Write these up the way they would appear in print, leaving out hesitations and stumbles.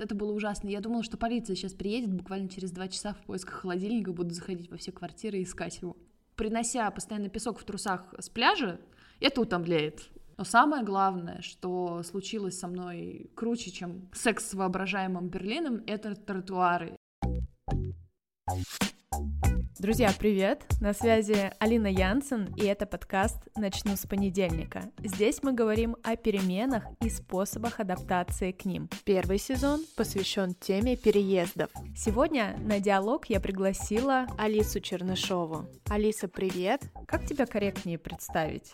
Это было ужасно. Я думала, что полиция сейчас приедет, буквально через 2 часа в поисках холодильника будут заходить во все квартиры и искать его. Принося постоянно песок в трусах с пляжа, это утомляет. Но самое главное, что случилось со мной круче, чем секс с воображаемым Берлином, это тротуары. Друзья, привет! На связи Алина Янцен, и это подкаст «Начну с понедельника». Здесь мы говорим о переменах и способах адаптации к ним. Первый сезон посвящен теме переездов. Сегодня на диалог я пригласила Алису Чернышёву. Алиса, привет! Как тебя корректнее представить?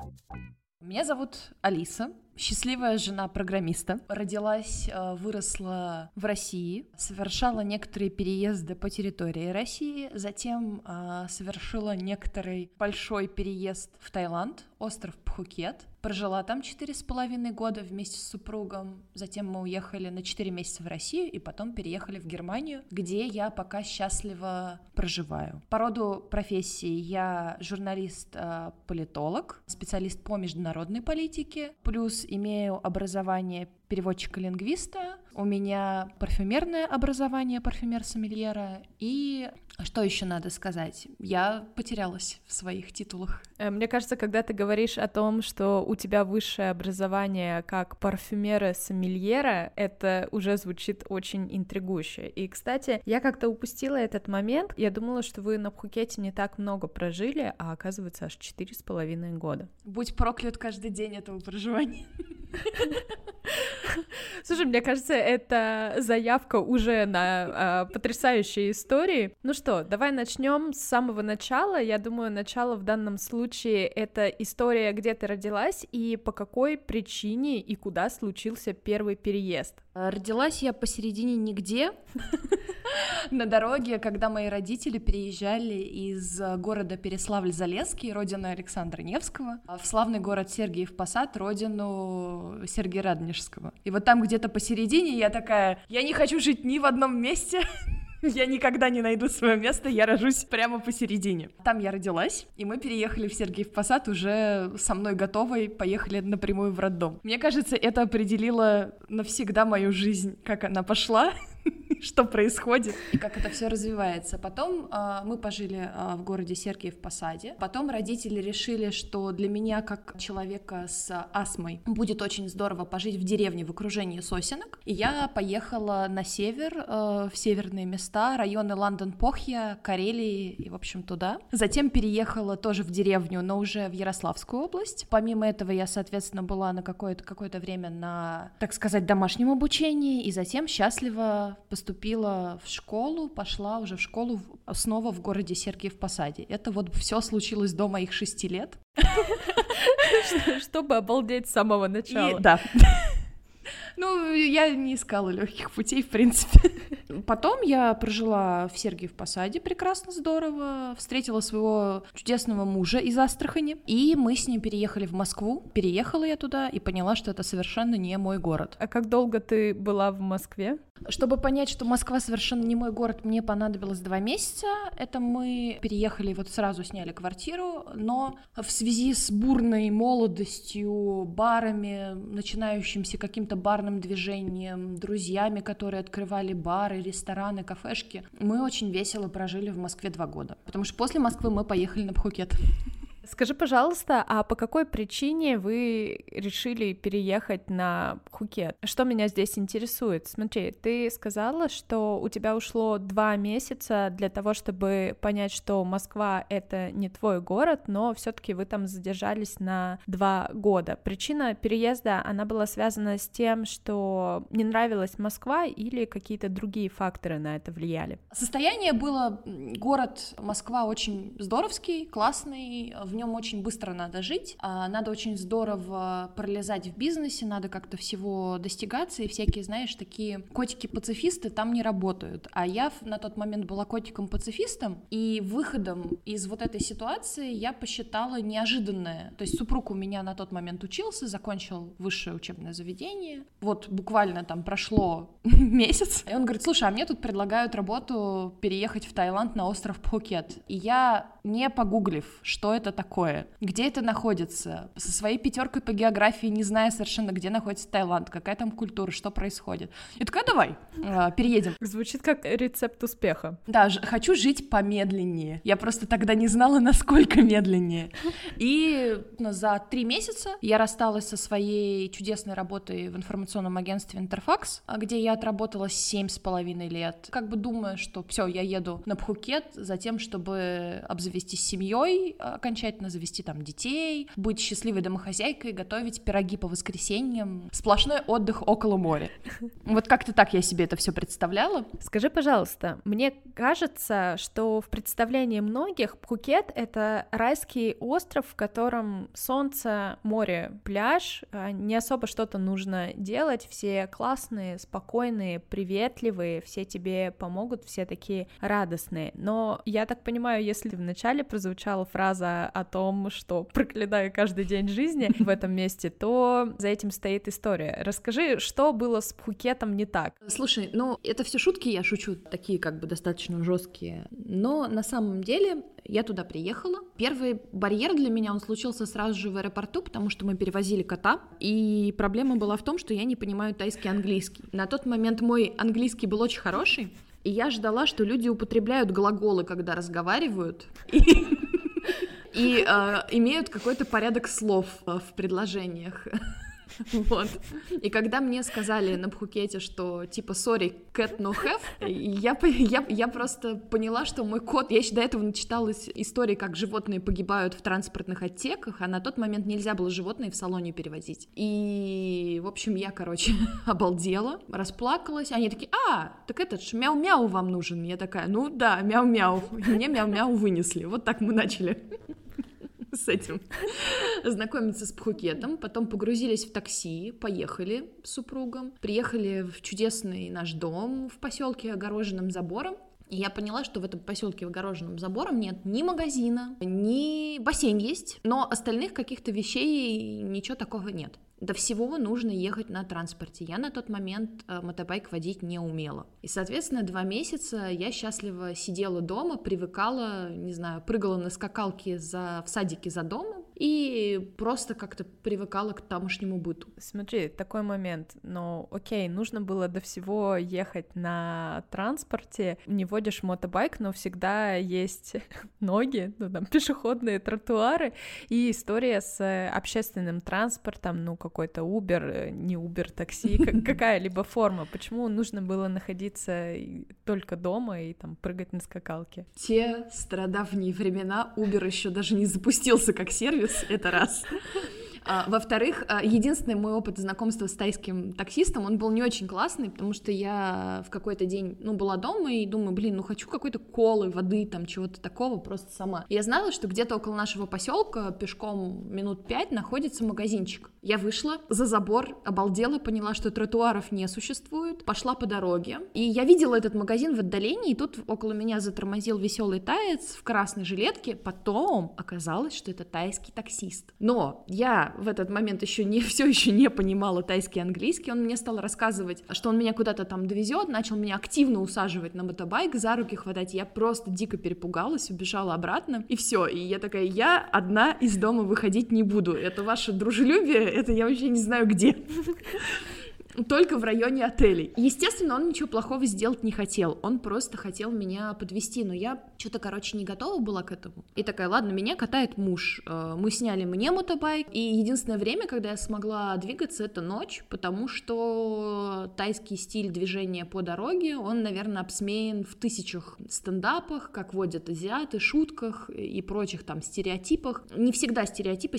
Меня зовут Алиса, счастливая жена программиста. Родилась, выросла в России, совершала некоторые переезды по территории России, затем совершила некоторый большой переезд в Таиланд, остров Пхукет. Прожила там 4,5 года вместе с супругом, затем мы уехали на 4 месяца в Россию и потом переехали в Германию, где я пока счастливо проживаю. По роду профессии я журналист-политолог, специалист по международной политике, плюс имею образование переводчика-лингвиста, у меня парфюмерное образование, парфюмер-сомельера, и что еще надо сказать? Я потерялась в своих титулах. Мне кажется, когда ты говоришь о том, что у тебя высшее образование как парфюмера-сомельера, это уже звучит очень интригующе. И, кстати, я как-то упустила этот момент. Я думала, что вы на Пхукете не так много прожили, а оказывается аж 4,5 года. Будь проклят каждый день этого проживания. Слушай, мне кажется, это заявка уже на потрясающие истории. Ну что, давай начнем с самого начала. Я думаю, начало в данном случае — это история, где ты родилась и по какой причине и куда случился первый переезд. Родилась я посередине нигде, на дороге, когда мои родители переезжали из города Переславль-Залесский, родина Александра Невского, в славный город Сергиев Посад, родину Сергия Радонежского. И вот там где-то посередине я такая: я не хочу жить ни в одном месте, я никогда не найду свое место, я рожусь прямо посередине. Там я родилась, и мы переехали в Сергиев Посад уже со мной готовой, поехали напрямую в роддом. Мне кажется, это определило навсегда мою жизнь, как она пошла, что происходит и как это все развивается. Потом мы пожили в городе Сергиев Посаде. Потом родители решили, что для меня, как человека с астмой, будет очень здорово пожить в деревне в окружении сосенок. И я поехала на север, в северные места, районы Ландонпохья, Карелии и, в общем, туда. Затем переехала тоже в деревню, но уже в Ярославскую область. Помимо этого я, соответственно, была на какое-то время на, так сказать, домашнем обучении, и затем счастливо поступила в школу, пошла уже в школу снова в городе Сергиев Посаде. Это вот все случилось до моих 6 лет. Чтобы обалдеть с самого начала. Да. Ну, я не искала легких путей, в принципе. Потом я прожила в Сергиев Посаде прекрасно, здорово, встретила своего чудесного мужа из Астрахани, и мы с ним переехали в Москву. Переехала я туда и поняла, что это совершенно не мой город. А как долго ты была в Москве? Чтобы понять, что Москва совершенно не мой город, мне понадобилось 2 месяца. Это мы переехали, вот сразу сняли квартиру, но в связи с бурной молодостью, барами, начинающимся каким-то барным движением, друзьями, которые открывали бары, рестораны, кафешки, мы очень весело прожили в Москве 2 года, потому что после Москвы мы поехали на Пхукет. Скажи, пожалуйста, а по какой причине вы решили переехать на Пхукет? Что меня здесь интересует? Смотри, ты сказала, что у тебя ушло 2 месяца для того, чтобы понять, что Москва — это не твой город, но все-таки вы там задержались на 2 года. Причина переезда, она была связана с тем, что не нравилась Москва, или какие-то другие факторы на это влияли? Состояние было: город Москва очень здоровский, классный, в нем очень быстро надо жить, надо очень здорово пролезать в бизнесе, надо как-то всего достигаться, и всякие, знаешь, такие котики-пацифисты там не работают. А я на тот момент была котиком-пацифистом, и выходом из вот этой ситуации я посчитала неожиданное. То есть супруг у меня на тот момент учился, закончил высшее учебное заведение, вот буквально там прошло месяц, и он говорит: слушай, а мне тут предлагают работу переехать в Таиланд на остров Пхукет. И я, не погуглив, что это такое, такое? Где это находится? Со своей пятеркой по географии, не зная совершенно, где находится Таиланд, какая там культура, что происходит. И такая, давай, переедем. Звучит как рецепт успеха. Да, хочу жить помедленнее. Я просто тогда не знала, насколько медленнее. И за 3 месяца я рассталась со своей чудесной работой в информационном агентстве «Интерфакс», где я отработала 7,5 лет, как бы думая, что все, я еду на Пхукет за тем, чтобы обзавестись семьей, окончательно завести там детей, быть счастливой домохозяйкой, готовить пироги по воскресеньям, сплошной отдых около моря. Вот как-то так я себе это все представляла. Скажи, пожалуйста, мне кажется, что в представлении многих Пхукет — это райский остров, в котором солнце, море, пляж, не особо что-то нужно делать, все классные, спокойные, приветливые, все тебе помогут, все такие радостные. Но я так понимаю, если вначале прозвучала фраза о том, что проклинаю каждый день жизни в этом месте, то за этим стоит история. Расскажи, что было с Пхукетом не так? Слушай, это все шутки, я шучу, такие как бы достаточно жесткие, но на самом деле я туда приехала. Первый барьер для меня, он случился сразу же в аэропорту, потому что мы перевозили кота, и проблема была в том, что я не понимаю тайский английский. На тот момент мой английский был очень хороший, и я ждала, что люди употребляют глаголы, когда разговаривают, и имеют какой-то порядок слов в предложениях. Вот. И когда мне сказали на Пхукете, что типа sorry, cat no have, я просто поняла, что мой кот... Я еще до этого начиталась истории, как животные погибают в транспортных отсеках, а на тот момент нельзя было животные в салоне перевозить. И, в общем, я, обалдела, расплакалась. Они такие, так этот ж мяу-мяу вам нужен. Я такая, ну да, мяу-мяу. И мне мяу-мяу вынесли. Вот так мы начали с этим знакомиться с Пхукетом, потом погрузились в такси, поехали с супругом, приехали в чудесный наш дом в поселке, огороженном забором. И я поняла, что в этом поселке, огороженном забором, нет ни магазина, ни бассейн есть, но остальных каких-то вещей ничего такого нет. До всего нужно ехать на транспорте. Я на тот момент мотобайк водить не умела. И, соответственно, 2 месяца я счастливо сидела дома, привыкала, не знаю, прыгала на скакалке в садике за домом и просто как-то привыкала к тамошнему быту. Смотри, такой момент. Окей, нужно было до всего ехать на транспорте. Не водишь мотобайк, но всегда есть ноги, пешеходные тротуары и история с общественным транспортом, какой-то Uber, не Uber, такси, какая-либо форма. Почему нужно было находиться только дома и прыгать на скакалке? Те страдавние времена Uber еще даже не запустился как сервис, это раз. Во-вторых, единственный мой опыт знакомства с тайским таксистом, он был не очень классный, потому что я в какой-то день, была дома и думаю, хочу какой-то колы, воды, чего-то такого, просто сама. Я знала, что где-то около нашего поселка пешком минут 5 находится магазинчик. Я вышла за забор, обалдела, поняла, что тротуаров не существует, пошла по дороге, и я видела этот магазин в отдалении, и тут около меня затормозил веселый таец в красной жилетке, потом оказалось, что это тайский таксист. Но я в этот момент все еще не понимала тайский английский, он мне стал рассказывать, что он меня куда-то довезет, начал меня активно усаживать на мотобайк, за руки хватать, я просто дико перепугалась, убежала обратно, и все, и я такая, я одна из дома выходить не буду, это ваше дружелюбие, это я вообще не знаю где. Только в районе отелей. Естественно, он ничего плохого сделать не хотел. Он просто хотел меня подвести, но я что-то, не готова была к этому. И такая, ладно, меня катает муж. Мы сняли мне мотобайк. И единственное время, когда я смогла двигаться, это ночь, потому что тайский стиль движения по дороге, он, наверное, обсмеян в тысячах стендапах, как водят азиаты, шутках и прочих стереотипах. Не всегда стереотипы.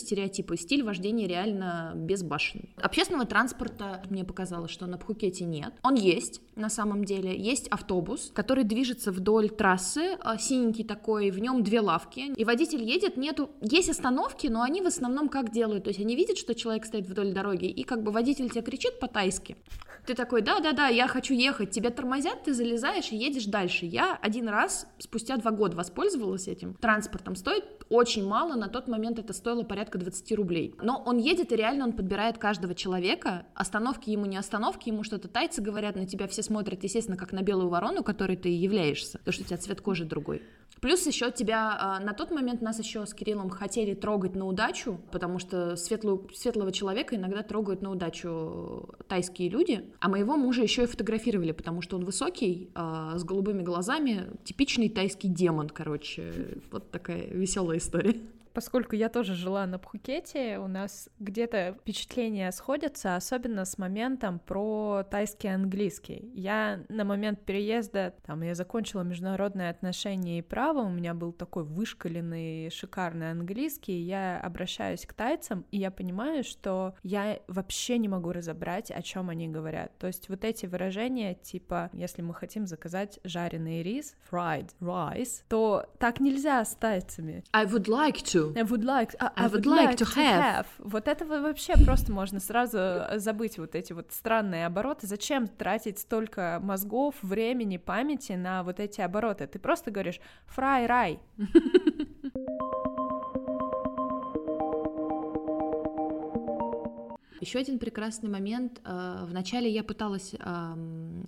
Стиль вождения реально безбашенный. Общественного транспорта мне показалось, что на Пхукете нет. Он есть, на самом деле. Есть автобус, который движется вдоль трассы, синенький такой, в нем 2 лавки. И водитель едет, есть остановки, но они в основном как делают? То есть они видят, что человек стоит вдоль дороги, и водитель тебе кричит по-тайски. Ты такой, да, я хочу ехать. Тебя тормозят, ты залезаешь и едешь дальше. Я один раз спустя 2 года воспользовалась этим транспортом. Стоит очень мало, на тот момент это стоило порядка 20 рублей. Но он едет, и реально он подбирает каждого человека, остановки ему, не остановки ему, что-то тайцы говорят, на тебя все смотрят, естественно, как на белую ворону, которой ты и являешься, потому что у тебя цвет кожи другой. Плюс еще тебя, на тот момент нас еще с Кириллом хотели трогать на удачу, потому что светлого человека иногда трогают на удачу тайские люди, а моего мужа еще и фотографировали, потому что он высокий, с голубыми глазами, типичный тайский демон, короче, вот такая веселая история. Поскольку я тоже жила на Пхукете, у нас где-то впечатления сходятся, особенно с моментом про тайский английский. Я на момент переезда, я закончила международные отношения и право, у меня был такой вышкаленный, шикарный английский, я обращаюсь к тайцам, и я понимаю, что я вообще не могу разобрать, о чем они говорят. То есть вот эти выражения, типа, если мы хотим заказать жареный рис, fried rice, то так нельзя с тайцами. I would like to. I would like to have. Вот этого вообще просто можно сразу забыть, вот эти вот странные обороты. Зачем тратить столько мозгов, времени, памяти на вот эти обороты? Ты просто говоришь «фрай-рай». Еще один прекрасный момент. Вначале я пыталась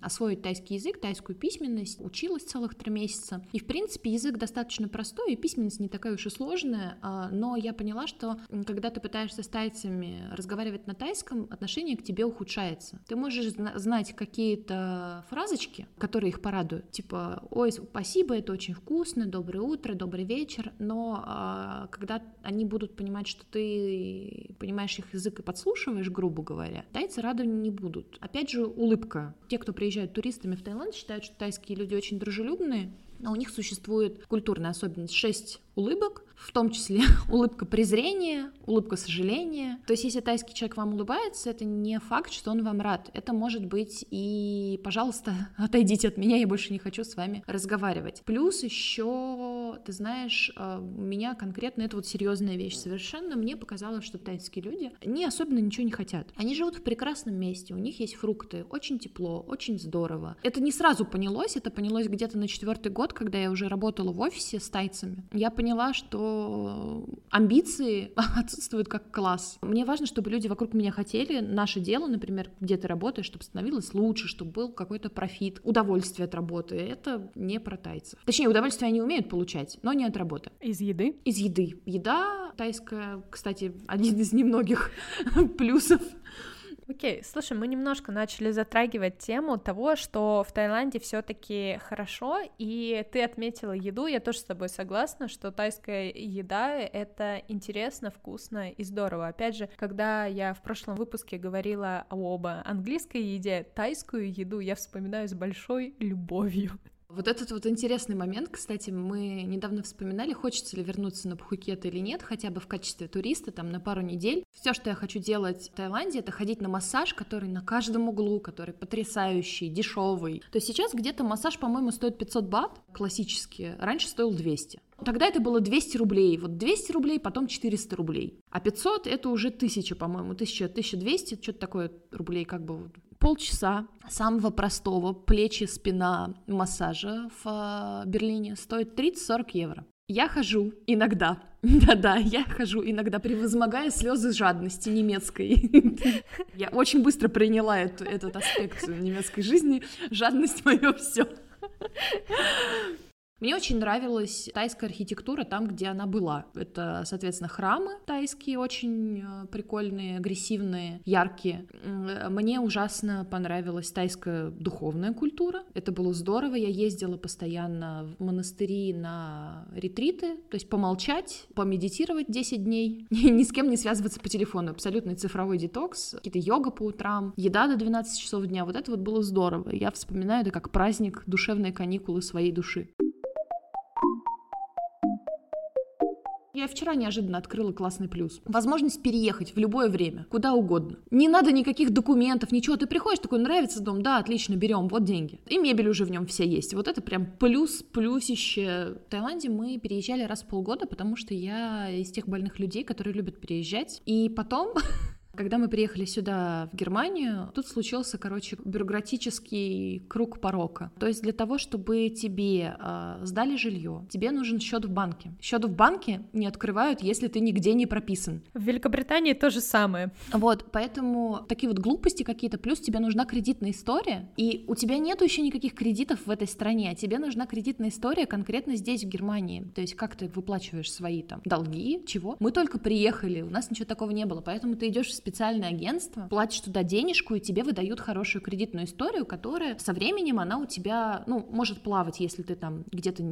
освоить тайский язык, тайскую письменность, училась целых 3 месяца. И, в принципе, язык достаточно простой, и письменность не такая уж и сложная, но я поняла, что когда ты пытаешься с тайцами разговаривать на тайском, отношение к тебе ухудшается. Ты можешь знать какие-то фразочки, которые их порадуют, типа «Ой, спасибо, это очень вкусно», «Доброе утро», «Добрый вечер», но когда они будут понимать, что ты понимаешь их язык и подслушиваешь, грубо говоря, тайцы рады не будут. Опять же, улыбка. Те, кто приезжают туристами в Таиланд, считают, что тайские люди очень дружелюбные, но у них существует культурная особенность 6 улыбок, в том числе улыбка презрения, улыбка сожаления. То есть, если тайский человек вам улыбается, это не факт, что он вам рад. Это может быть и, пожалуйста, отойдите от меня, я больше не хочу с вами разговаривать. Плюс еще, ты знаешь, меня конкретно, это вот серьезная вещь совершенно, мне показалось, что тайские люди не особенно ничего не хотят. Они живут в прекрасном месте, у них есть фрукты, очень тепло, очень здорово. Это не сразу понялось, это понялось где-то на 4-й год, когда я уже работала в офисе с тайцами. Я поняла, что амбиции отсутствуют как класс. Мне важно, чтобы люди вокруг меня хотели наше дело, например, где ты работаешь, чтобы становилось лучше, чтобы был какой-то профит, удовольствие от работы. Это не про тайцев. Точнее, удовольствие они умеют получать, но не от работы. Из еды? Из еды. Еда тайская, кстати, один из немногих плюсов. Окей, слушай, мы немножко начали затрагивать тему того, что в Таиланде все-таки хорошо, и ты отметила еду, я тоже с тобой согласна, что тайская еда — это интересно, вкусно и здорово. Опять же, когда я в прошлом выпуске говорила об английской еде, тайскую еду я вспоминаю с большой любовью. Вот этот вот интересный момент, кстати, мы недавно вспоминали, хочется ли вернуться на Пхукет или нет, хотя бы в качестве туриста, там, на пару недель. Все, что я хочу делать в Таиланде, это ходить на массаж, который на каждом углу, который потрясающий, дешевый. То есть сейчас где-то массаж, по-моему, стоит 500 бат, классические, раньше стоил 200. Тогда это было 200 рублей, вот 200 рублей, потом 400 рублей, а 500 это уже 1000, по-моему, 1000-1200, что-то такое рублей, как бы полчаса самого простого плечи, спина массажа в Берлине стоит 30-40 евро. Я хожу иногда, да-да, я хожу иногда, превозмогая слезы жадности немецкой. Я очень быстро приняла этот аспект немецкой жизни, жадность моё всё. Мне очень нравилась тайская архитектура там, где она была. Это, соответственно, храмы тайские, очень прикольные, агрессивные, яркие. Мне ужасно понравилась тайская духовная культура. Это было здорово. Я ездила постоянно в монастыри на ретриты, то есть помолчать, помедитировать 10 дней, ни с кем не связываться по телефону. Абсолютный цифровой детокс, какие-то йога по утрам, еда до 12 часов дня. Вот это вот было здорово. Я вспоминаю это как праздник, душевные каникулы своей души. Я вчера неожиданно открыла классный плюс. Возможность переехать в любое время, куда угодно. Не надо никаких документов, ничего. Ты приходишь, такой, нравится дом, да, отлично, берем, вот деньги. И мебель уже в нем вся есть. Вот это прям плюс-плюсище. В Таиланде мы переезжали раз в полгода, потому что я из тех больных людей, которые любят переезжать. И потом... Когда мы приехали сюда, в Германию, тут случился, бюрократический круг порока. То есть для того, чтобы тебе сдали жилье, тебе нужен счет в банке. Счет в банке не открывают, если ты нигде не прописан. В Великобритании то же самое. Вот, поэтому такие глупости какие-то, плюс тебе нужна кредитная история, и у тебя нету еще никаких кредитов в этой стране, а тебе нужна кредитная история конкретно здесь, в Германии. То есть как ты выплачиваешь свои долги, чего? Мы только приехали, у нас ничего такого не было, поэтому ты идешь в специальное агентство, платишь туда денежку, и тебе выдают хорошую кредитную историю, которая со временем она у тебя, может плавать, если ты где-то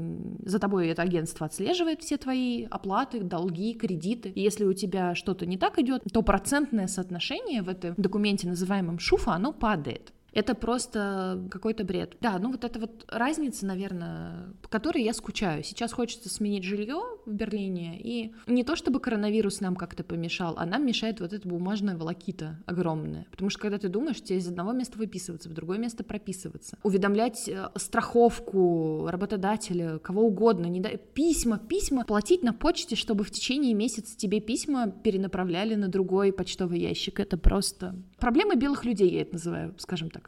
за тобой это агентство отслеживает все твои оплаты, долги, кредиты. И если у тебя что-то не так идет, то процентное соотношение в этом документе, называемом шуфа, оно падает. Это просто какой-то бред. Да, это разница, наверное, по которой я скучаю. Сейчас хочется сменить жилье в Берлине, и не то чтобы коронавирус нам как-то помешал, а нам мешает эта бумажная волокита огромная. Потому что когда ты думаешь, тебе из одного места выписываться, в другое место прописываться, уведомлять страховку, работодателя, кого угодно, письма, платить на почте, чтобы в течение месяца тебе письма перенаправляли на другой почтовый ящик. Это просто проблемы белых людей, я это называю, скажем так.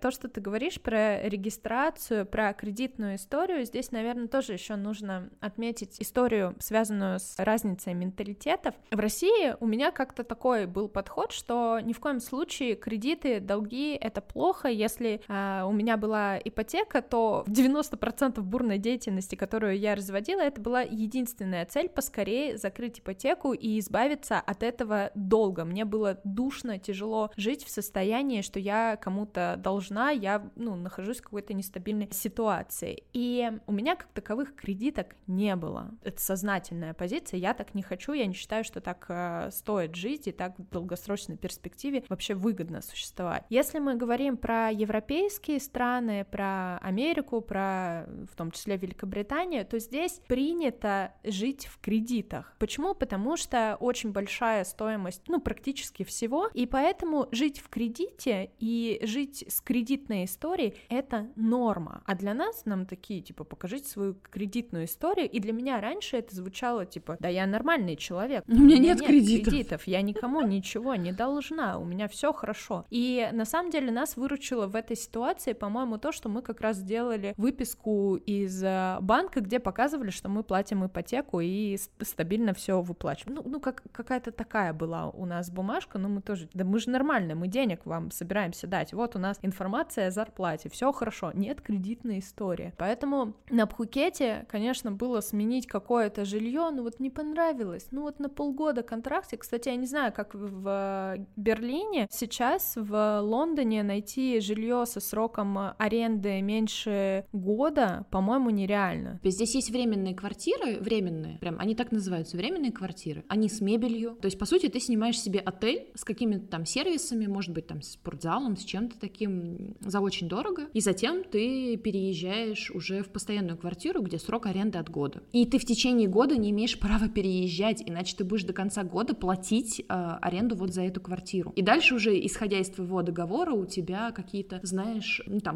То, что ты говоришь про регистрацию, про кредитную историю, здесь, наверное, тоже еще нужно отметить историю, связанную с разницей менталитетов. В России у меня как-то такой был подход, что ни в коем случае кредиты, долги — это плохо. Если у меня была ипотека, то 90% бурной деятельности, которую я разводила, это была единственная цель — поскорее закрыть ипотеку и избавиться от этого долга. Мне было душно, тяжело жить в состоянии, что я кому-то должна, я нахожусь в какой-то нестабильной ситуации, и у меня как таковых кредиток не было. Это сознательная позиция, я так не хочу, я не считаю, что так стоит жить и так в долгосрочной перспективе вообще выгодно существовать. Если мы говорим про европейские страны, про Америку, про в том числе Великобританию, то здесь принято жить в кредитах. Почему? Потому что очень большая стоимость, практически всего, и поэтому жить в кредите и жить с кредитной историей — это норма. А для нас, нам такие, покажите свою кредитную историю, и для меня раньше это звучало, да я нормальный человек, у меня нет кредитов, я никому ничего не должна, у меня все хорошо. И на самом деле нас выручило в этой ситуации, по-моему, то, что мы как раз сделали выписку из банка, где показывали, что мы платим ипотеку и стабильно все выплачиваем. Какая-то такая была у нас бумажка, но мы тоже, да мы же нормальные, мы денег вам собираемся дать, вот у нас информация о зарплате, все хорошо, нет кредитной истории. Поэтому на Пхукете, конечно, было сменить какое-то жилье, не понравилось, на полгода контракте. Кстати, я не знаю, как в Берлине, сейчас в Лондоне найти жилье со сроком аренды меньше года, по-моему, нереально. Здесь есть временные квартиры, временные, прям, они так называются, временные квартиры, они с мебелью, то есть, по сути, ты снимаешь себе отель с какими-то сервисами, может быть, с спортзалом, с чем-то таким, за очень дорого, и затем ты переезжаешь уже в постоянную квартиру, где срок аренды от года. И ты в течение года не имеешь права переезжать, иначе ты будешь до конца года платить аренду за эту квартиру. И дальше уже, исходя из твоего договора, у тебя какие-то,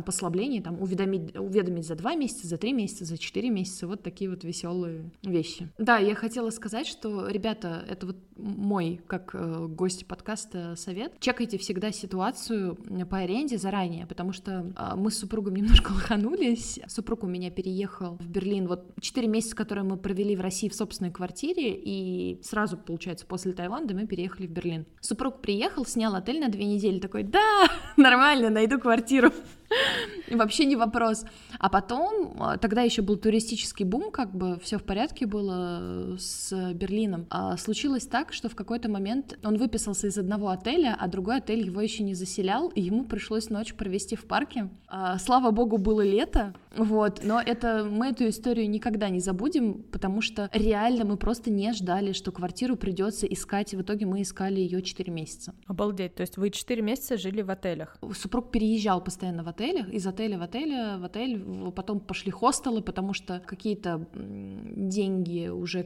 послабления, уведомить за 2 месяца, за 3 месяца, за 4 месяца, вот такие веселые вещи. Да, я хотела сказать, что, ребята, это мой, как гость подкаста, совет. Чекайте всегда ситуацию по аренде заранее, потому что мы с супругом немножко лоханулись. Супруг у меня переехал в Берлин. 4 месяца, которые мы провели в России в собственной квартире, и сразу, получается, после Таиланда мы переехали в Берлин. Супруг приехал, снял отель на 2 недели, такой: да, нормально, найду квартиру. Вообще не вопрос. А потом, тогда еще был туристический бум, все в порядке было с Берлином. Случилось так, что в какой-то момент он выписался из одного отеля, а другой отель его еще не заселял, и ему пришлось ночь провести в парке. Слава богу, было лето, но мы эту историю никогда не забудем, потому что реально мы просто не ждали, что квартиру придется искать, и в итоге мы искали ее 4 месяца. Обалдеть, то есть вы 4 месяца жили в отелях? Супруг переезжал постоянно в отелях, из отеля в отель, потом пошли хостелы, потому что какие-то деньги уже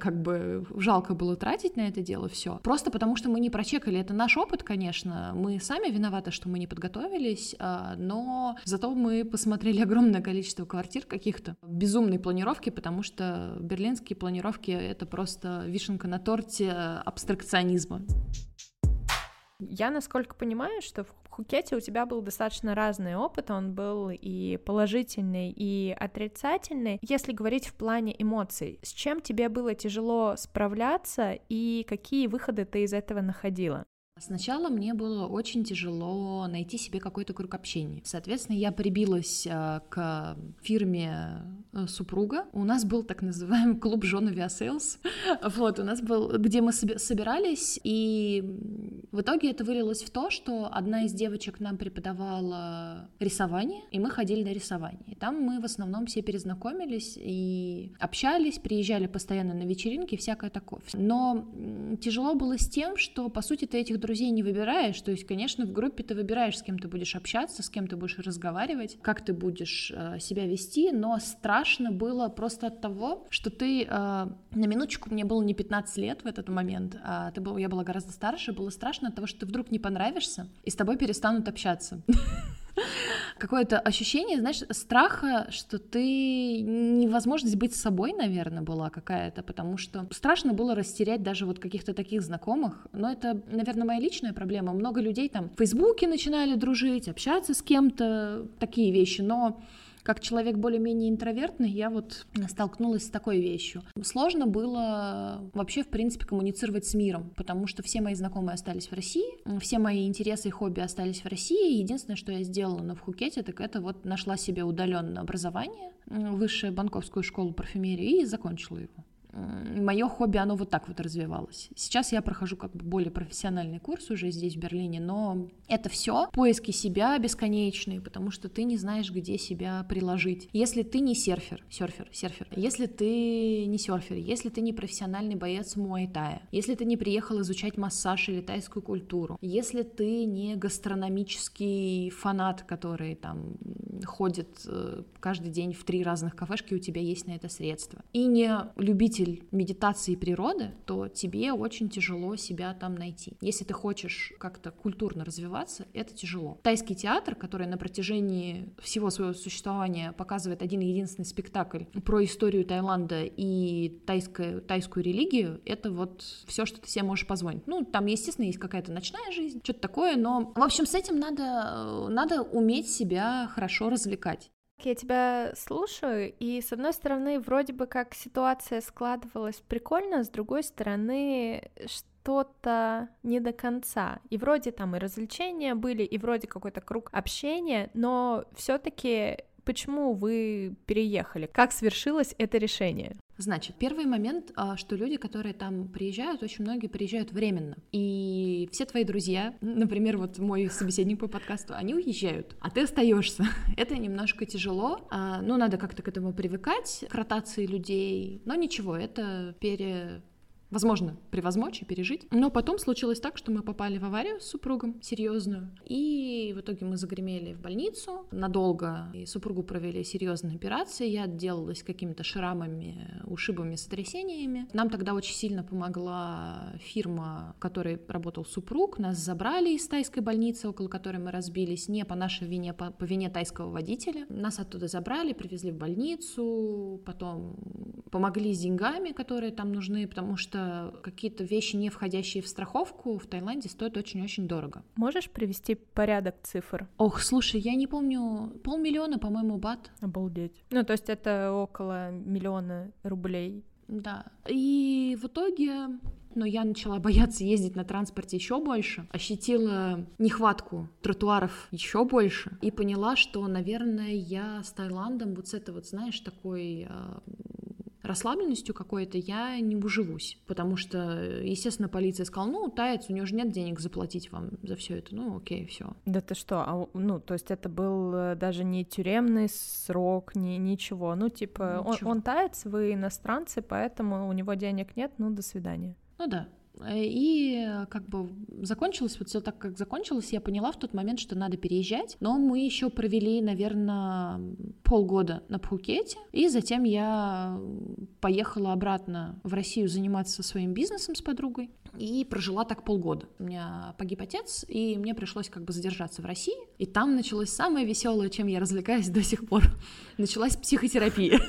жалко было тратить на это дело все, просто потому что мы не прочекали, это наш опыт, конечно, мы сами виноваты, что мы не подготовились, но зато мы посмотрели огромное количество квартир каких-то, безумной планировки, потому что берлинские планировки — это просто вишенка на торте абстракционизма. Я, насколько понимаю, что в Пхукете у тебя был достаточно разный опыт, он был и положительный, и отрицательный. Если говорить в плане эмоций, с чем тебе было тяжело справляться и какие выходы ты из этого находила? Сначала мне было очень тяжело найти себе какой-то круг общения. Соответственно, я прибилась к фирме супруга. У нас был так называемый клуб жен авиасейлс. Вот, у нас был, где мы собирались, и в итоге это вылилось в то, что одна из девочек нам преподавала рисование, и мы ходили на рисование. Там мы в основном все перезнакомились и общались, приезжали постоянно на вечеринки и всякое такое. Но тяжело было с тем, что, по сути, ты этих друзей не выбираешь, то есть, конечно, в группе ты выбираешь, с кем ты будешь общаться, с кем ты будешь разговаривать, как ты будешь себя вести, но страшно было просто от того, что ты, на минуточку, мне было не 15 лет в этот момент, а я была гораздо старше, было страшно от того, что ты вдруг не понравишься, и с тобой перестанут общаться. Какое-то ощущение, знаешь, страха, что ты... Невозможность быть собой, наверное, была какая-то, потому что страшно было растерять даже вот каких-то таких знакомых. Но это, наверное, моя личная проблема. Много людей там в Фейсбуке начинали дружить, общаться с кем-то, такие вещи, но... Как человек более-менее интровертный, я вот столкнулась с такой вещью. Сложно было вообще, в принципе, коммуницировать с миром, потому что все мои знакомые остались в России, все мои интересы и хобби остались в России. Единственное, что я сделала на Пхукете, так это вот нашла себе удаленное образование, высшую банковскую школу парфюмерии, и закончила его. Мое хобби, оно вот так вот развивалось. Сейчас я прохожу как бы более профессиональный курс уже здесь, в Берлине, но это все поиски себя бесконечные, потому что ты не знаешь, где себя приложить. Если ты не серфер, если ты не серфер, если ты не профессиональный боец муай-тая, если ты не приехал изучать массаж или тайскую культуру, если ты не гастрономический фанат, который там ходит каждый день в 3 разных кафешки, у тебя есть на это средства, и не любитель медитации и природы, то тебе очень тяжело себя там найти. Если ты хочешь как-то культурно развиваться, это тяжело. Тайский театр, который на протяжении всего своего существования показывает один-единственный спектакль про историю Таиланда и тайскую религию, это вот все, что ты себе можешь позволить. Ну, там, естественно, есть какая-то ночная жизнь, что-то такое, но, в общем, с этим надо уметь себя хорошо развлекать. Я тебя слушаю, и, с одной стороны, вроде бы как ситуация складывалась прикольно, с другой стороны, что-то не до конца. И вроде там и развлечения были, и вроде какой-то круг общения, но все-таки почему вы переехали? Как свершилось это решение? Значит, первый момент, что люди, которые там приезжают, очень многие приезжают временно, и все твои друзья, например, вот мой собеседник по подкасту, они уезжают, а ты остаешься. Это немножко тяжело, но надо как-то к этому привыкать, к ротации людей, но ничего, это возможно, превозмочь и пережить. Но потом случилось так, что мы попали в аварию с супругом, серьезную, и в итоге мы загремели в больницу надолго, и супругу провели серьезные операции, я отделалась какими-то шрамами, ушибами, сотрясениями. Нам тогда очень сильно помогла фирма, в которой работал супруг, нас забрали из тайской больницы, около которой мы разбились, не по нашей вине, по вине тайского водителя. Нас оттуда забрали, привезли в больницу, потом помогли с деньгами, которые там нужны, потому что какие-то вещи, не входящие в страховку, в Таиланде стоят очень-очень дорого. Можешь привести порядок цифр? Ох, слушай, я не помню, 500 000, по-моему, бат. Обалдеть. Ну, то есть это около 1 000 000 рублей. Да. И в итоге... Но я начала бояться ездить на транспорте еще больше, ощутила нехватку тротуаров еще больше и поняла, что, наверное, я с Таиландом вот с этой вот, знаешь, такой... расслабленностью какой-то я не уживусь, потому что, естественно, полиция сказала, тайец, у него же нет денег заплатить вам за все это, окей, все. Да ты что, то есть это был даже не тюремный срок, не ничего, он тайец, вы иностранцы, поэтому у него денег нет, до свидания. Да. И как бы закончилось вот все так, как закончилось. Я поняла в тот момент, что надо переезжать. Но мы еще провели, наверное, полгода на Пхукете. И затем я поехала обратно в Россию заниматься своим бизнесом с подругой. И прожила так полгода. У меня погиб отец, и мне пришлось как бы задержаться в России. И там началось самое веселое, чем я развлекаюсь до сих пор. Началась психотерапия.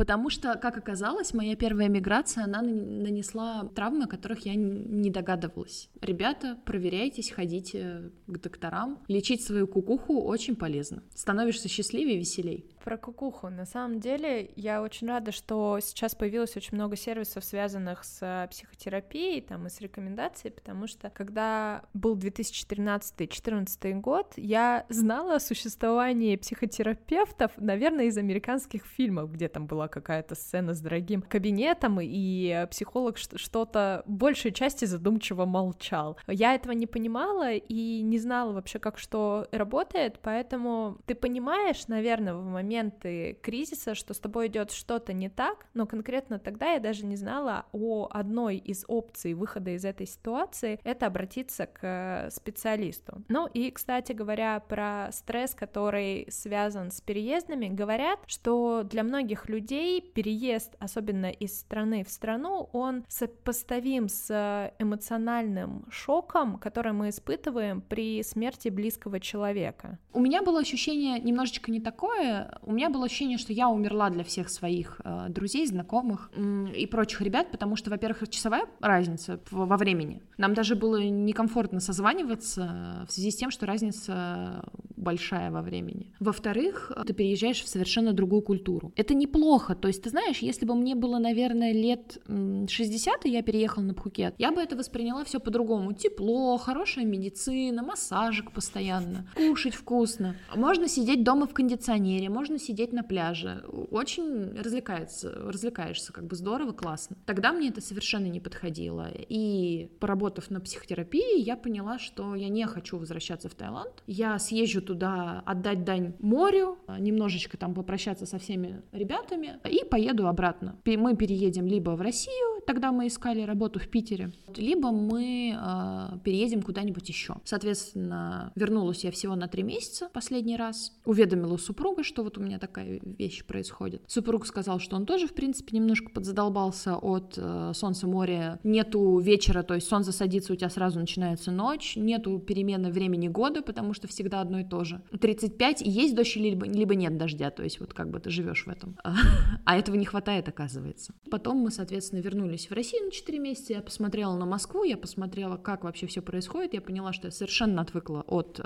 потому что, как оказалось, моя первая миграция, она нанесла травмы, о которых я не догадывалась. Ребята, проверяйтесь, ходите к докторам. Лечить свою кукуху очень полезно. Становишься счастливее, веселей. Про кукуху. На самом деле, я очень рада, что сейчас появилось очень много сервисов, связанных с психотерапией там, и с рекомендацией, потому что, когда был 2013-2014 год, я знала о существовании психотерапевтов, наверное, из американских фильмов, где там была какая-то сцена с дорогим кабинетом, и психолог что-то большей части задумчиво молчал. Я этого не понимала и не знала вообще, как что работает, поэтому ты понимаешь, наверное, в моменты кризиса, что с тобой идет что-то не так, но конкретно тогда я даже не знала о одной из опций выхода из этой ситуации — это обратиться к специалисту. Ну и, кстати говоря, про стресс, который связан с переездами, говорят, что для многих людей переезд, особенно из страны в страну, он сопоставим с эмоциональным шоком, который мы испытываем при смерти близкого человека. У меня было ощущение немножечко не такое, у меня было ощущение, что я умерла для всех своих друзей, знакомых и прочих ребят, потому что, во-первых, часовая разница во времени. Нам даже было некомфортно созваниваться в связи с тем, что разница большая во времени. Во-вторых, ты переезжаешь в совершенно другую культуру. Это неплохо, то есть, ты знаешь, если бы мне было, наверное, лет 60, и я переехала на Пхукет, я бы это восприняла все по-другому. Тепло, хорошая медицина, массажик постоянно, кушать вкусно. Можно сидеть дома в кондиционере, можно сидеть на пляже. Очень развлекаешься, как бы здорово, классно. Тогда мне это совершенно не подходило. И поработав на психотерапии, я поняла, что я не хочу возвращаться в Таиланд. Я съезжу туда отдать дань морю, немножечко там попрощаться со всеми ребятами и поеду обратно. Мы переедем либо в Россию, тогда мы искали работу в Питере, либо мы переедем куда-нибудь еще. Соответственно, вернулась я всего на 3 месяца последний раз, уведомила супруга, что вот у меня такая вещь происходит. Супруг сказал, что он тоже, в принципе, немножко подзадолбался от солнца, моря, нету вечера, то есть солнце садится, у тебя сразу начинается ночь, нету перемены времени года, потому что всегда одно и то же. 35, есть дождь либо нет дождя, то есть вот как бы ты живешь в этом. А этого не хватает, оказывается. Потом мы, соответственно, вернулись в Россию на 4 месяца, я посмотрела на Москву, я посмотрела, как вообще все происходит, я поняла, что я совершенно отвыкла от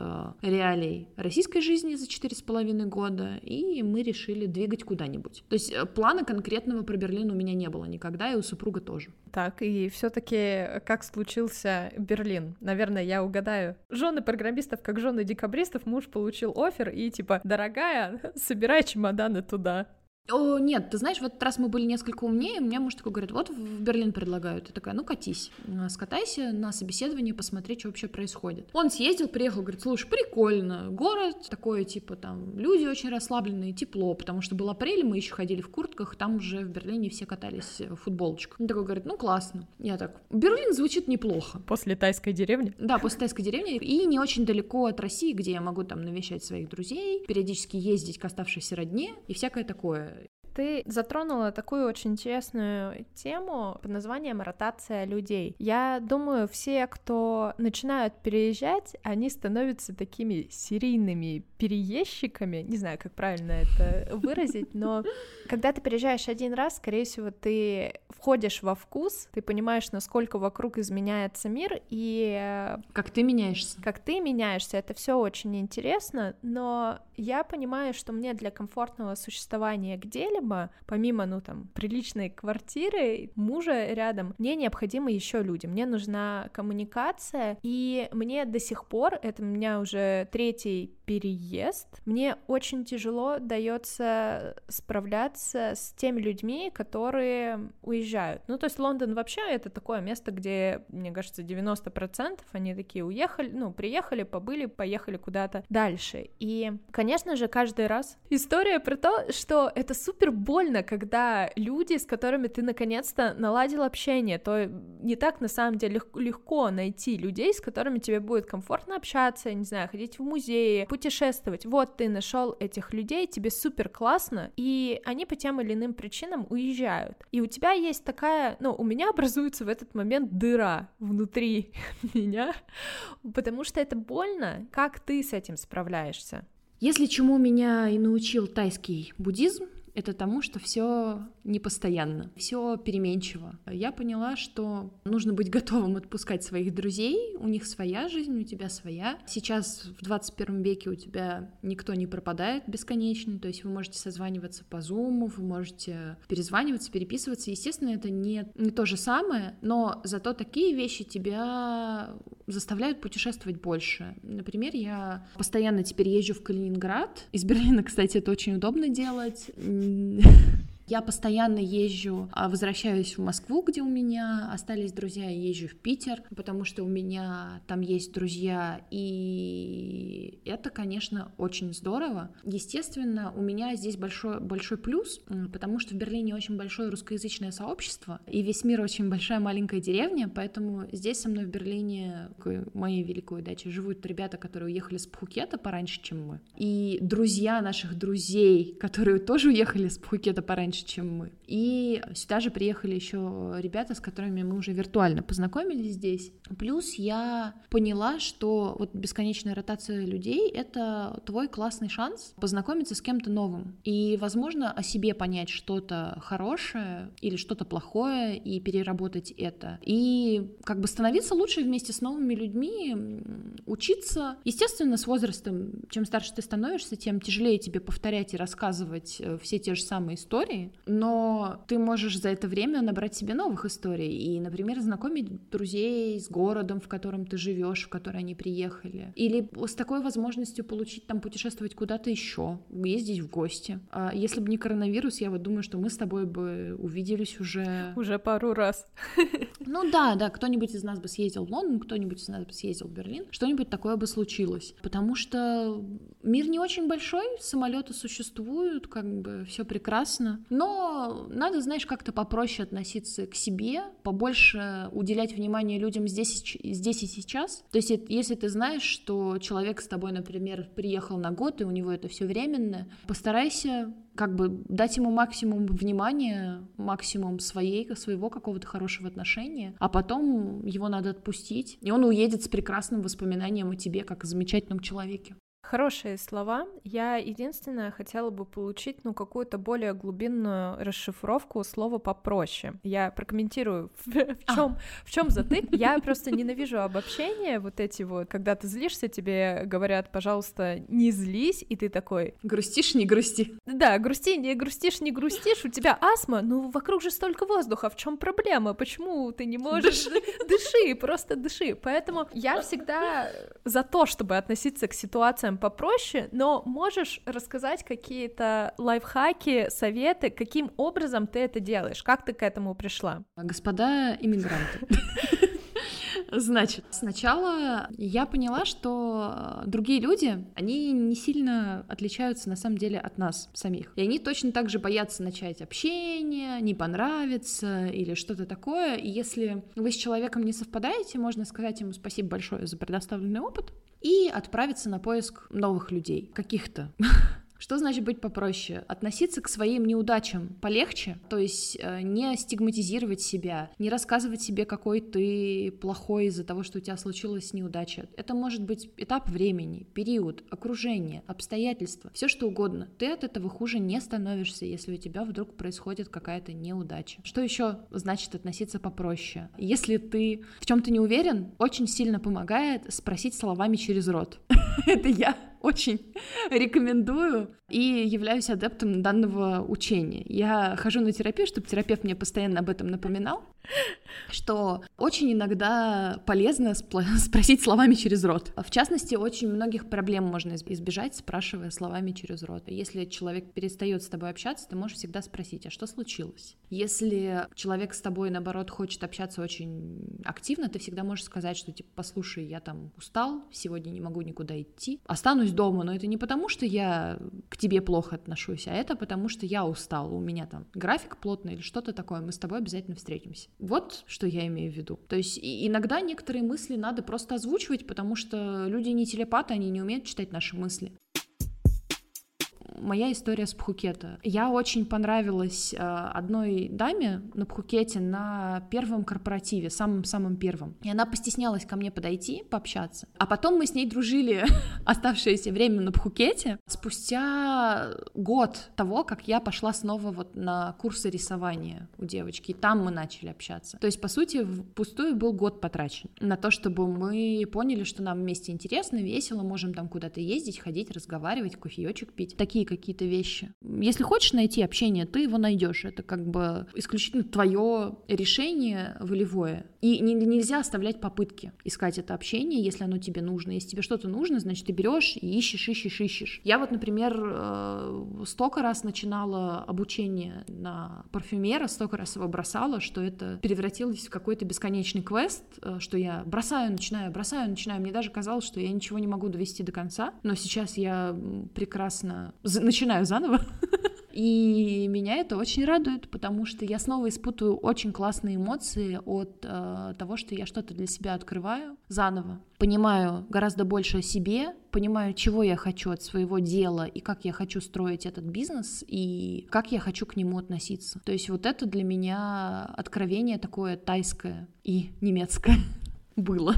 реалий российской жизни за 4,5 года, и мы решили двигать куда-нибудь. То есть плана конкретного про Берлин у меня не было никогда, и у супруга тоже. Так, и все-таки как случился Берлин? Наверное, я угадаю. Жены программистов, как жены декабристов, муж получил оффер и типа: дорогая, собирай чемоданы туда. О, нет, ты знаешь, в этот раз мы были несколько умнее. У меня муж такой говорит: вот в Берлин предлагают. Я такая: ну катись, скатайся на собеседование, посмотри, что вообще происходит. Он съездил, приехал, говорит: слушай, прикольно, город такой, типа там люди очень расслабленные, тепло, потому что был апрель, мы еще ходили в куртках, там уже в Берлине все катались в футболочках. Он такой говорит: ну классно. Я так: Берлин звучит неплохо. После тайской деревни? Да, после тайской деревни и не очень далеко от России, где я могу там навещать своих друзей, периодически ездить к оставшейся родне и всякое такое. Ты затронула такую очень интересную тему под названием «ротация людей». Я думаю, все, кто начинают переезжать, они становятся такими серийными переезчиками. Не знаю, как правильно это выразить, но когда ты переезжаешь один раз, скорее всего, ты входишь во вкус, ты понимаешь, насколько вокруг изменяется мир, и... Как ты меняешься. Как ты меняешься, это все очень интересно, но я понимаю, что мне для комфортного существования где-либо, помимо, ну, там, приличной квартиры, мужа рядом, мне необходимы еще люди, мне нужна коммуникация, и мне до сих пор, это у меня уже 3-й переезд, мне очень тяжело дается справляться с теми людьми, которые уезжают. Ну, то есть Лондон вообще это такое место, где, мне кажется, 90% они такие уехали, ну, приехали, побыли, поехали куда-то дальше. И, конечно же, каждый раз история про то, что это супер больно, когда люди, с которыми ты наконец-то наладил общение, то не так, на самом деле, легко найти людей, с которыми тебе будет комфортно общаться, не знаю, ходить в музеи, путешествовать. Вот ты нашел этих людей, тебе супер классно, и они по тем или иным причинам уезжают. И у тебя есть такая, ну, у меня образуется в этот момент дыра внутри меня, потому что это больно. Как ты с этим справляешься? Если чему меня и научил тайский буддизм, это тому, что все непостоянно, все переменчиво. Я поняла, что нужно быть готовым отпускать своих друзей, у них своя жизнь, у тебя своя. Сейчас в 21 веке у тебя никто не пропадает бесконечно, то есть вы можете созваниваться по Zoom, вы можете перезваниваться, переписываться. Естественно, это не то же самое, но зато такие вещи тебя заставляют путешествовать больше. Например, я постоянно теперь езжу в Калининград. Из Берлина, кстати, это очень удобно делать. Я постоянно езжу, возвращаюсь в Москву, где у меня остались друзья, и езжу в Питер, потому что у меня там есть друзья, и это, конечно, очень здорово. Естественно, у меня здесь большой плюс, потому что в Берлине очень большое русскоязычное сообщество, и весь мир очень большая маленькая деревня, поэтому здесь со мной в Берлине, к моей великой удаче, живут ребята, которые уехали с Пхукета пораньше, чем мы, и друзья наших друзей, которые тоже уехали с Пхукета пораньше, чем мы. И сюда же приехали еще ребята, с которыми мы уже виртуально познакомились здесь. Плюс я поняла, что вот бесконечная ротация людей — это твой классный шанс познакомиться с кем-то новым. И, возможно, о себе понять что-то хорошее или что-то плохое и переработать это. И как бы становиться лучше вместе с новыми людьми, учиться. Естественно, с возрастом, чем старше ты становишься, тем тяжелее тебе повторять и рассказывать все те же самые истории, но ты можешь за это время набрать себе новых историй и, например, знакомить друзей с городом, в котором ты живешь, в который они приехали, или с такой возможностью получить там путешествовать куда-то еще, ездить в гости. А если бы не коронавирус, я вот думаю, что мы с тобой бы увиделись уже пару раз. Ну да, кто-нибудь из нас бы съездил в Лондон, кто-нибудь из нас бы съездил в Берлин, что-нибудь такое бы случилось, потому что мир не очень большой, самолеты существуют, как бы все прекрасно. Но надо, знаешь, как-то попроще относиться к себе, побольше уделять внимание людям здесь и сейчас. То есть если ты знаешь, что человек с тобой, например, приехал на год, и у него это все временно, постарайся как бы дать ему максимум внимания, максимум своего какого-то хорошего отношения, а потом его надо отпустить, и он уедет с прекрасным воспоминанием о тебе, как о замечательном человеке. Хорошие слова. Я единственное хотела бы получить, какую-то более глубинную расшифровку слова попроще. Я прокомментирую, в чем затык. Я просто ненавижу обобщения, когда ты злишься, тебе говорят, пожалуйста, не злись, и ты такой... Грустишь, не грусти. Да, грустишь, у тебя астма, вокруг же столько воздуха, в чем проблема? Почему ты не можешь... Дыши, просто дыши. Поэтому я всегда за то, чтобы относиться к ситуациям попроще, но можешь рассказать какие-то лайфхаки, советы, каким образом ты это делаешь, как ты к этому пришла? Господа иммигранты. Значит, сначала я поняла, что другие люди, они не сильно отличаются на самом деле от нас самих. И они точно так же боятся начать общение, не понравится или что-то такое. И если вы с человеком не совпадаете, можно сказать ему спасибо большое за предоставленный опыт и отправиться на поиск новых людей, каких-то. Что значит быть попроще? Относиться к своим неудачам полегче, то есть не стигматизировать себя, не рассказывать себе, какой ты плохой из-за того, что у тебя случилась неудача. Это может быть этап времени, период, окружение, обстоятельства, все что угодно. Ты от этого хуже не становишься, если у тебя вдруг происходит какая-то неудача. Что еще значит относиться попроще? Если ты в чем-то не уверен, очень сильно помогает спросить словами через рот. Это я очень рекомендую и являюсь адептом данного учения. Я хожу на терапию, чтобы терапевт мне постоянно об этом напоминал, что очень иногда полезно спросить словами через рот. В частности, очень многих проблем можно избежать, спрашивая словами через рот. Если человек перестает с тобой общаться, ты можешь всегда спросить, а что случилось? Если человек с тобой, наоборот, хочет общаться очень активно, ты всегда можешь сказать, что типа, послушай, я там устал, сегодня не могу никуда идти, останусь дома, но это не потому, что я к тебе плохо отношусь, а это потому, что я устала, у меня там график плотный или что-то такое, мы с тобой обязательно встретимся. Вот что я имею в виду. То есть иногда некоторые мысли надо просто озвучивать, потому что люди не телепаты, они не умеют читать наши мысли. моя история с Пхукета. Я очень понравилась одной даме на Пхукете на первом корпоративе, самым-самым первым. И она постеснялась ко мне подойти, пообщаться. А потом мы с ней дружили оставшееся время на Пхукете. Спустя год того, как я пошла снова вот на курсы рисования у девочки, и там мы начали общаться. То есть, по сути, впустую был год потрачен на то, чтобы мы поняли, что нам вместе интересно, весело, можем там куда-то ездить, ходить, разговаривать, кофеечек пить, такие какие-то вещи. Если хочешь найти общение, ты его найдешь. Это как бы исключительно твое решение волевое. И нельзя оставлять попытки искать это общение, если оно тебе нужно. Если тебе что-то нужно, значит, ты берешь и ищешь. Я вот, например, столько раз начинала обучение на парфюмера, столько раз его бросала, что это превратилось в какой-то бесконечный квест, что я бросаю, начинаю. Мне даже казалось, что я ничего не могу довести до конца, но сейчас я прекрасно начинаю заново. И меня это очень радует, потому что я снова испытываю очень классные эмоции от того, что я что-то для себя открываю заново. Понимаю гораздо больше о себе, понимаю, чего я хочу от своего дела и как я хочу строить этот бизнес, и как я хочу к нему относиться. То есть вот это для меня откровение такое тайское и немецкое было.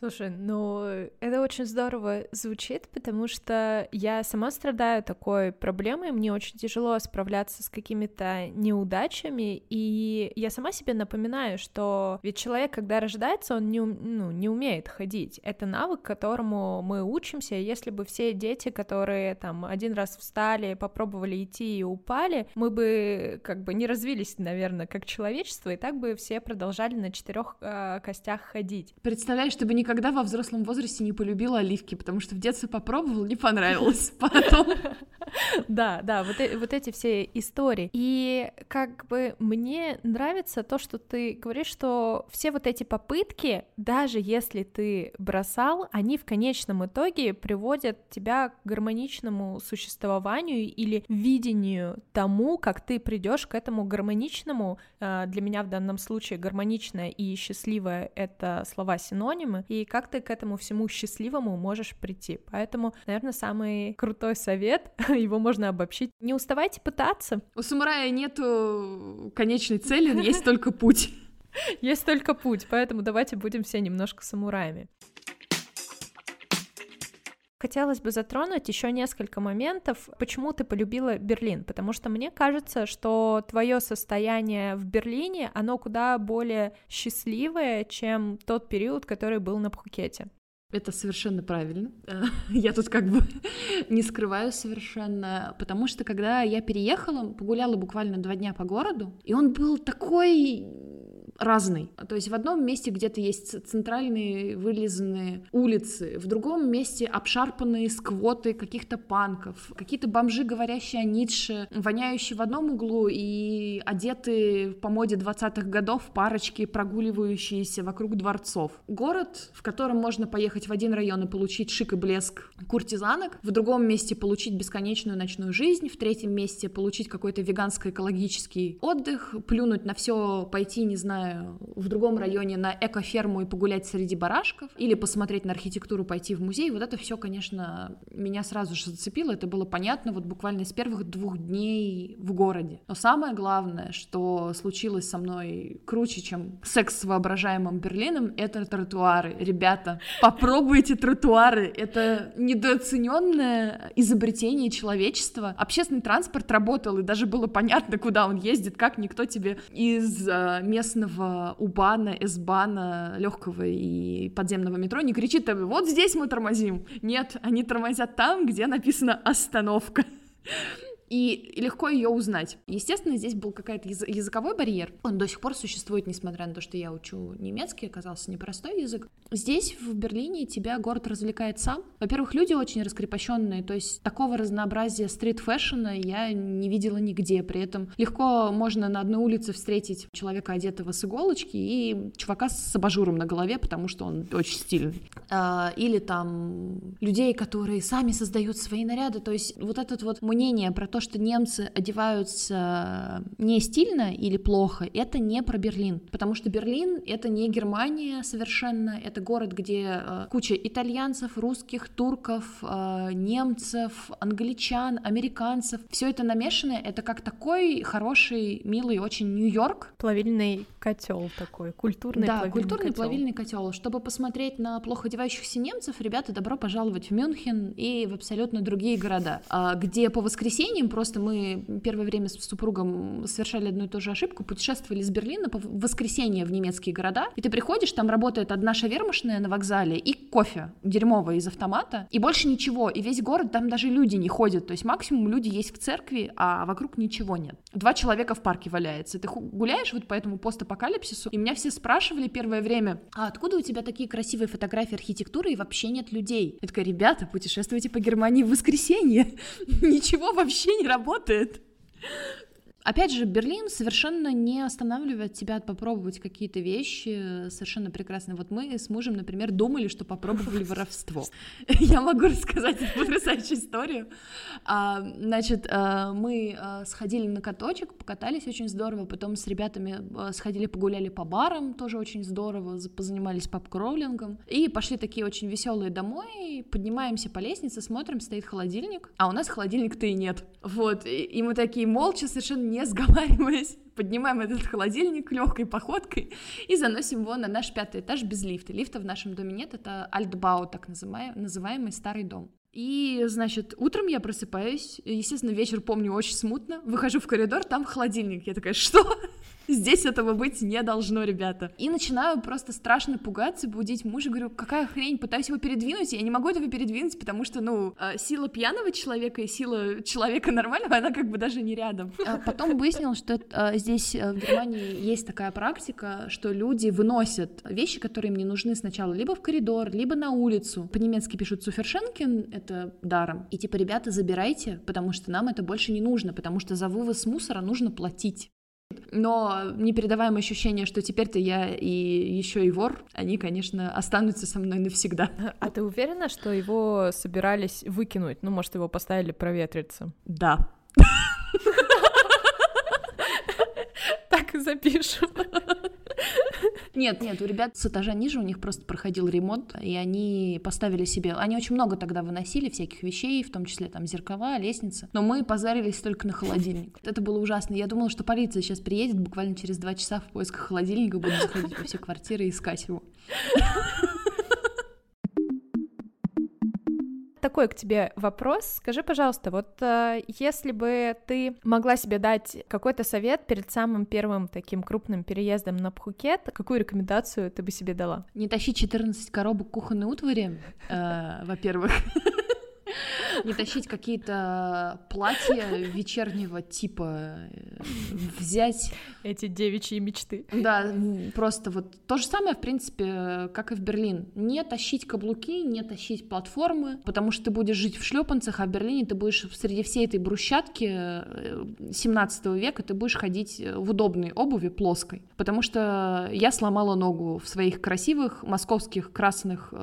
Слушай, ну это очень здорово звучит, потому что я сама страдаю такой проблемой, мне очень тяжело справляться с какими-то неудачами, и я сама себе напоминаю, что ведь человек, когда рождается, он не умеет ходить, это навык, которому мы учимся, и если бы все дети, которые там один раз встали, попробовали идти и упали, мы бы как бы не развились, наверное, как человечество, и так бы все продолжали на 4 костях ходить. Представляешь, ты бы никогда во взрослом возрасте не полюбила оливки, потому что в детстве попробовала, не понравилось, потом... Да, вот эти все истории. И как бы мне нравится то, что ты говоришь, что все вот эти попытки, даже если ты бросал, они в конечном итоге приводят тебя к гармоничному существованию или видению тому, как ты придешь к этому гармоничному, для меня в данном случае гармоничное и счастливое — это слова-синонимы, и как ты к этому всему счастливому можешь прийти. Поэтому, наверное, самый крутой совет, его можно обобщить. Не уставайте пытаться. У самурая нету конечной цели, есть только путь. Есть только путь, поэтому давайте будем все немножко самураями. Хотелось бы затронуть еще несколько моментов. Почему ты полюбила Берлин? Потому что мне кажется, что твое состояние в Берлине, оно куда более счастливое, чем тот период, который был на Пхукете. Это совершенно правильно, я тут как бы не скрываю совершенно, потому что когда я переехала, погуляла буквально 2 дня по городу, и он был такой разный, то есть в одном месте где-то есть центральные вылизанные улицы, в другом месте обшарпанные сквоты каких-то панков, какие-то бомжи, говорящие о Ницше, воняющие в одном углу и одетые по моде 20-х годов парочки, прогуливающиеся вокруг дворцов. Город, в котором можно поехать в один район и получить шик и блеск куртизанок, в другом месте получить бесконечную ночную жизнь, в третьем месте получить какой-то веганско-экологический отдых, плюнуть на все, пойти, не знаю, в другом районе на экоферму и погулять среди барашков, или посмотреть на архитектуру, пойти в музей. Вот это все, конечно, меня сразу же зацепило, это было понятно вот буквально с первых 2 дней в городе. Но самое главное, что случилось со мной круче, чем секс с воображаемым Берлином, это тротуары. Ребята, попробуйте тротуары, это недооцененное изобретение человечества. Общественный транспорт работал, и даже было понятно, куда он ездит, как никто тебе из местного УБАНа, С-бана, легкого и подземного метро не кричит тебе: вот здесь мы тормозим. Нет, они тормозят там, где написано «остановка». И легко ее узнать. Естественно, здесь был какой-то языковой барьер. Он до сих пор существует, несмотря на то, что я учу немецкий, оказался непростой язык. Здесь, в Берлине, тебя город развлекает сам. Во-первых, люди очень раскрепощенные, то есть такого разнообразия стрит-фэшена я не видела нигде. При этом легко можно на одной улице встретить человека, одетого с иголочки, и чувака с абажуром на голове, потому что он очень стильный. Или там людей, которые сами создают свои наряды. То есть вот это вот мнение про то, то, что немцы одеваются не стильно или плохо, это не про Берлин, потому что Берлин — это не Германия совершенно, это город, где куча итальянцев, русских, турков, немцев, англичан, американцев, все это намешано, это как такой хороший, милый очень Нью-Йорк. Плавильный котел такой, культурный, да, плавильный котел. Да, культурный плавильный котел. Чтобы посмотреть на плохо одевающихся немцев, ребята, добро пожаловать в Мюнхен и в абсолютно другие города, где по воскресеньям просто мы первое время с супругом совершали одну и ту же ошибку, путешествовали из Берлина по воскресенье в немецкие города, и ты приходишь, там работает одна шавермышная на вокзале и кофе дерьмовое из автомата, и больше ничего, и весь город, там даже люди не ходят, то есть максимум люди есть в церкви, а вокруг ничего нет. 2 человека в парке валяется, ты гуляешь вот по этому постапокалипсису, и меня все спрашивали первое время, а откуда у тебя такие красивые фотографии архитектуры и вообще нет людей? Я такая, ребята, путешествуйте по Германии в воскресенье, ничего вообще не работает. Опять же, Берлин совершенно не останавливает тебя от попробовать какие-то вещи совершенно прекрасные. Вот мы с мужем, например, думали, что попробовали воровство. Я могу рассказать эту потрясающую историю. Значит, мы сходили на каточек, покатались очень здорово, потом с ребятами сходили погуляли по барам, тоже очень здорово, позанимались пабкроулингом, и пошли такие очень веселые домой, поднимаемся по лестнице, смотрим, стоит холодильник, а у нас холодильник-то и нет. Вот, и мы такие молча, совершенно не сговариваясь, поднимаем этот холодильник легкой походкой и заносим его на наш 5-й этаж без лифта. Лифта в нашем доме нет, это Альтбау, так называемый старый дом. И, значит, утром я просыпаюсь, естественно, вечер помню очень смутно, выхожу в коридор, там холодильник, я такая, что? Здесь этого быть не должно, ребята. И начинаю просто страшно пугаться, будить мужа, говорю, какая хрень, пытаюсь его передвинуть, я не могу этого передвинуть, потому что, сила пьяного человека и сила человека нормального, она как бы даже не рядом. Потом выяснилось, что здесь в Германии есть такая практика, что люди выносят вещи, которые им не нужны, сначала либо в коридор, либо на улицу. По-немецки пишут «зуфершенкен», это даром. И типа, ребята, забирайте, потому что нам это больше не нужно, потому что за вывоз мусора нужно платить. Но непередаваемое ощущение, что теперь-то я и еще и вор, они, конечно, останутся со мной навсегда. А ты уверена, что его собирались выкинуть? Ну, может, его поставили проветриться? Да. Так и запишем. Нет, у ребят с этажа ниже у них просто проходил ремонт, и они поставили себе... Они очень много тогда выносили всяких вещей, в том числе там зеркала, лестницы, но мы позарились только на холодильник. Это было ужасно. Я думала, что полиция сейчас приедет буквально через 2 часа в поисках холодильника, будут заходить по всей квартире и искать его. Такой к тебе вопрос. Скажи, пожалуйста, вот если бы ты могла себе дать какой-то совет перед самым первым таким крупным переездом на Пхукет, какую рекомендацию ты бы себе дала? Не тащи 14 коробок кухонной утвари, во-первых. Не тащить какие-то платья вечернего типа, взять... Эти девичьи мечты. Да, просто вот то же самое, в принципе, как и в Берлин. Не тащить каблуки, не тащить платформы, потому что ты будешь жить в шлепанцах, а в Берлине ты будешь среди всей этой брусчатки 17 века, ты будешь ходить в удобной обуви, плоской. Потому что я сломала ногу в своих красивых московских красных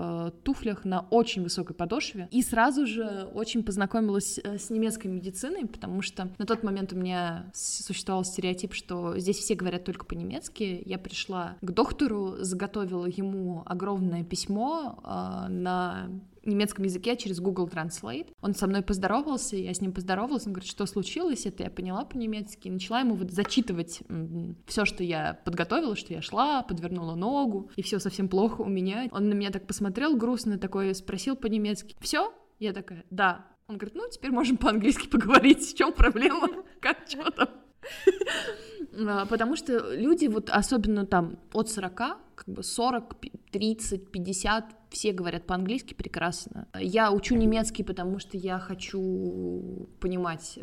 туфлях на очень высокой подошве, и сразу же очень познакомилась с немецкой медициной, потому что на тот момент у меня существовал стереотип, что здесь все говорят только по-немецки. Я пришла к доктору, заготовила ему огромное письмо на немецком языке через Google Translate. Он со мной поздоровался, я с ним поздоровалась, он говорит, что случилось, это я поняла по-немецки, начала ему вот зачитывать все, что я подготовила, что я шла, подвернула ногу, и все совсем плохо у меня. Он на меня так посмотрел грустно, такой спросил по-немецки, все? Я такая, да. Он говорит, теперь можем по-английски поговорить, в чем проблема, как, что там. Потому что люди, вот особенно там от 40, 40, 30, 50, все говорят по-английски прекрасно. Я учу немецкий, потому что я хочу понимать,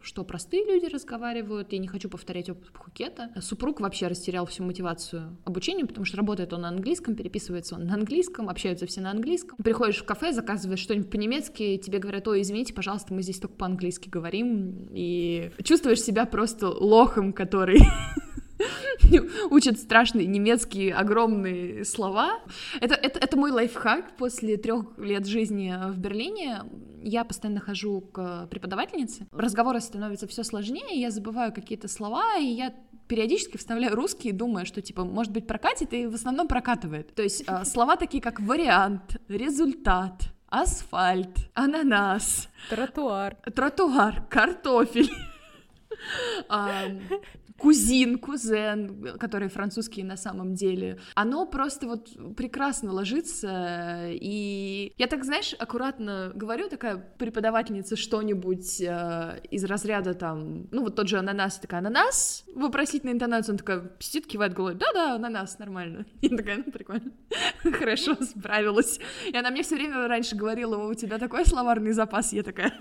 что простые люди разговаривают, я не хочу повторять опыт Пхукета. Супруг вообще растерял всю мотивацию обучения, потому что работает он на английском, переписывается он на английском, общаются все на английском. Приходишь в кафе, заказываешь что-нибудь по-немецки, тебе говорят, ой, извините, пожалуйста, мы здесь только по-английски говорим, и чувствуешь себя просто лохом, который... учат страшные немецкие огромные слова. Это мой лайфхак. После 3 лет жизни в Берлине я постоянно хожу к преподавательнице. Разговоры становятся все сложнее, я забываю какие-то слова, и я периодически вставляю русские, думая, что, типа, может быть, прокатит, и в основном прокатывает. То есть слова такие, как вариант, результат, асфальт, ананас, тротуар, картофель, кузин, кузен, которые французские на самом деле, оно просто вот прекрасно ложится, и я так, знаешь, аккуратно говорю, такая преподавательница что-нибудь из разряда там, ну вот тот же ананас, такая, ананас, вопросительная интонация, он такая сидит, кивает головой, да-да, ананас, нормально, я такая, ну прикольно, хорошо, справилась, и она мне все время раньше говорила, у тебя такой словарный запас, я такая,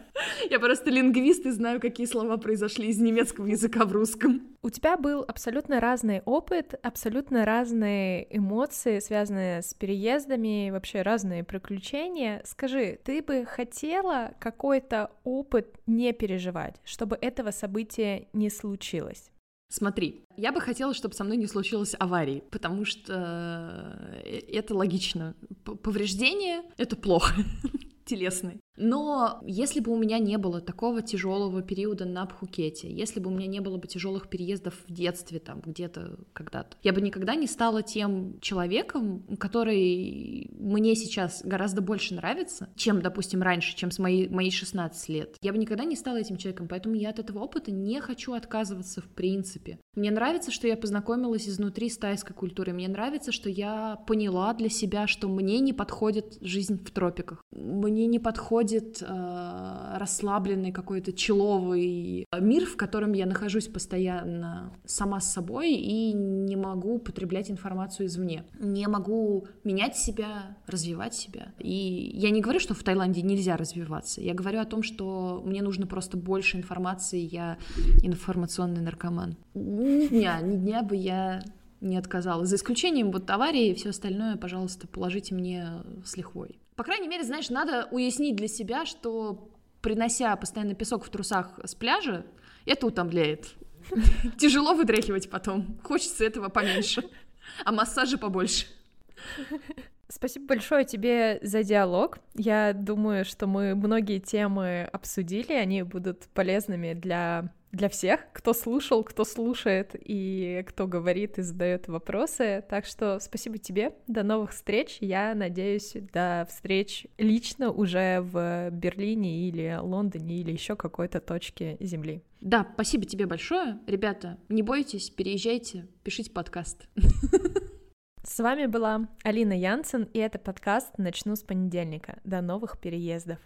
я просто лингвист и знаю, какие слова произошли из немецкого языка в русском. У тебя был абсолютно разный опыт, абсолютно разные эмоции, связанные с переездами, вообще разные приключения. Скажи, ты бы хотела какой-то опыт не переживать, чтобы этого события не случилось? Смотри, я бы хотела, чтобы со мной не случилось аварии, потому что это логично. Повреждение — это плохо. Телесный. Но если бы у меня не было такого тяжелого периода на Пхукете, если бы у меня не было бы тяжелых переездов в детстве, там, где-то, когда-то, я бы никогда не стала тем человеком, который мне сейчас гораздо больше нравится, чем, допустим, раньше, чем с мои 16 лет. Я бы никогда не стала этим человеком, поэтому я от этого опыта не хочу отказываться в принципе. Мне нравится, что я познакомилась изнутри с тайской культурой, мне нравится, что я поняла для себя, что мне не подходит жизнь в тропиках, мне не подходит расслабленный какой-то человый мир, в котором я нахожусь постоянно сама с собой и не могу потреблять информацию извне, не могу менять себя, развивать себя. И я не говорю, что в Таиланде нельзя развиваться, я говорю о том, что мне нужно просто больше информации, я информационный наркоман. Ни дня бы я не отказалась, за исключением вот аварии, все остальное, пожалуйста, положите мне с лихвой. По крайней мере, знаешь, надо уяснить для себя, что, принося постоянно песок в трусах с пляжа, это утомляет. Тяжело вытряхивать потом, хочется этого поменьше, а массажа побольше. Спасибо большое тебе за диалог. Я думаю, что мы многие темы обсудили, они будут полезными для всех, кто слушал, кто слушает и кто говорит и задает вопросы. Так что спасибо тебе, до новых встреч. Я надеюсь, до встреч лично уже в Берлине или Лондоне или еще какой-то точке земли. Да, спасибо тебе большое. Ребята, не бойтесь, переезжайте, пишите подкаст. С вами была Алина Янцен, и это подкаст «Начну с понедельника». До новых переездов.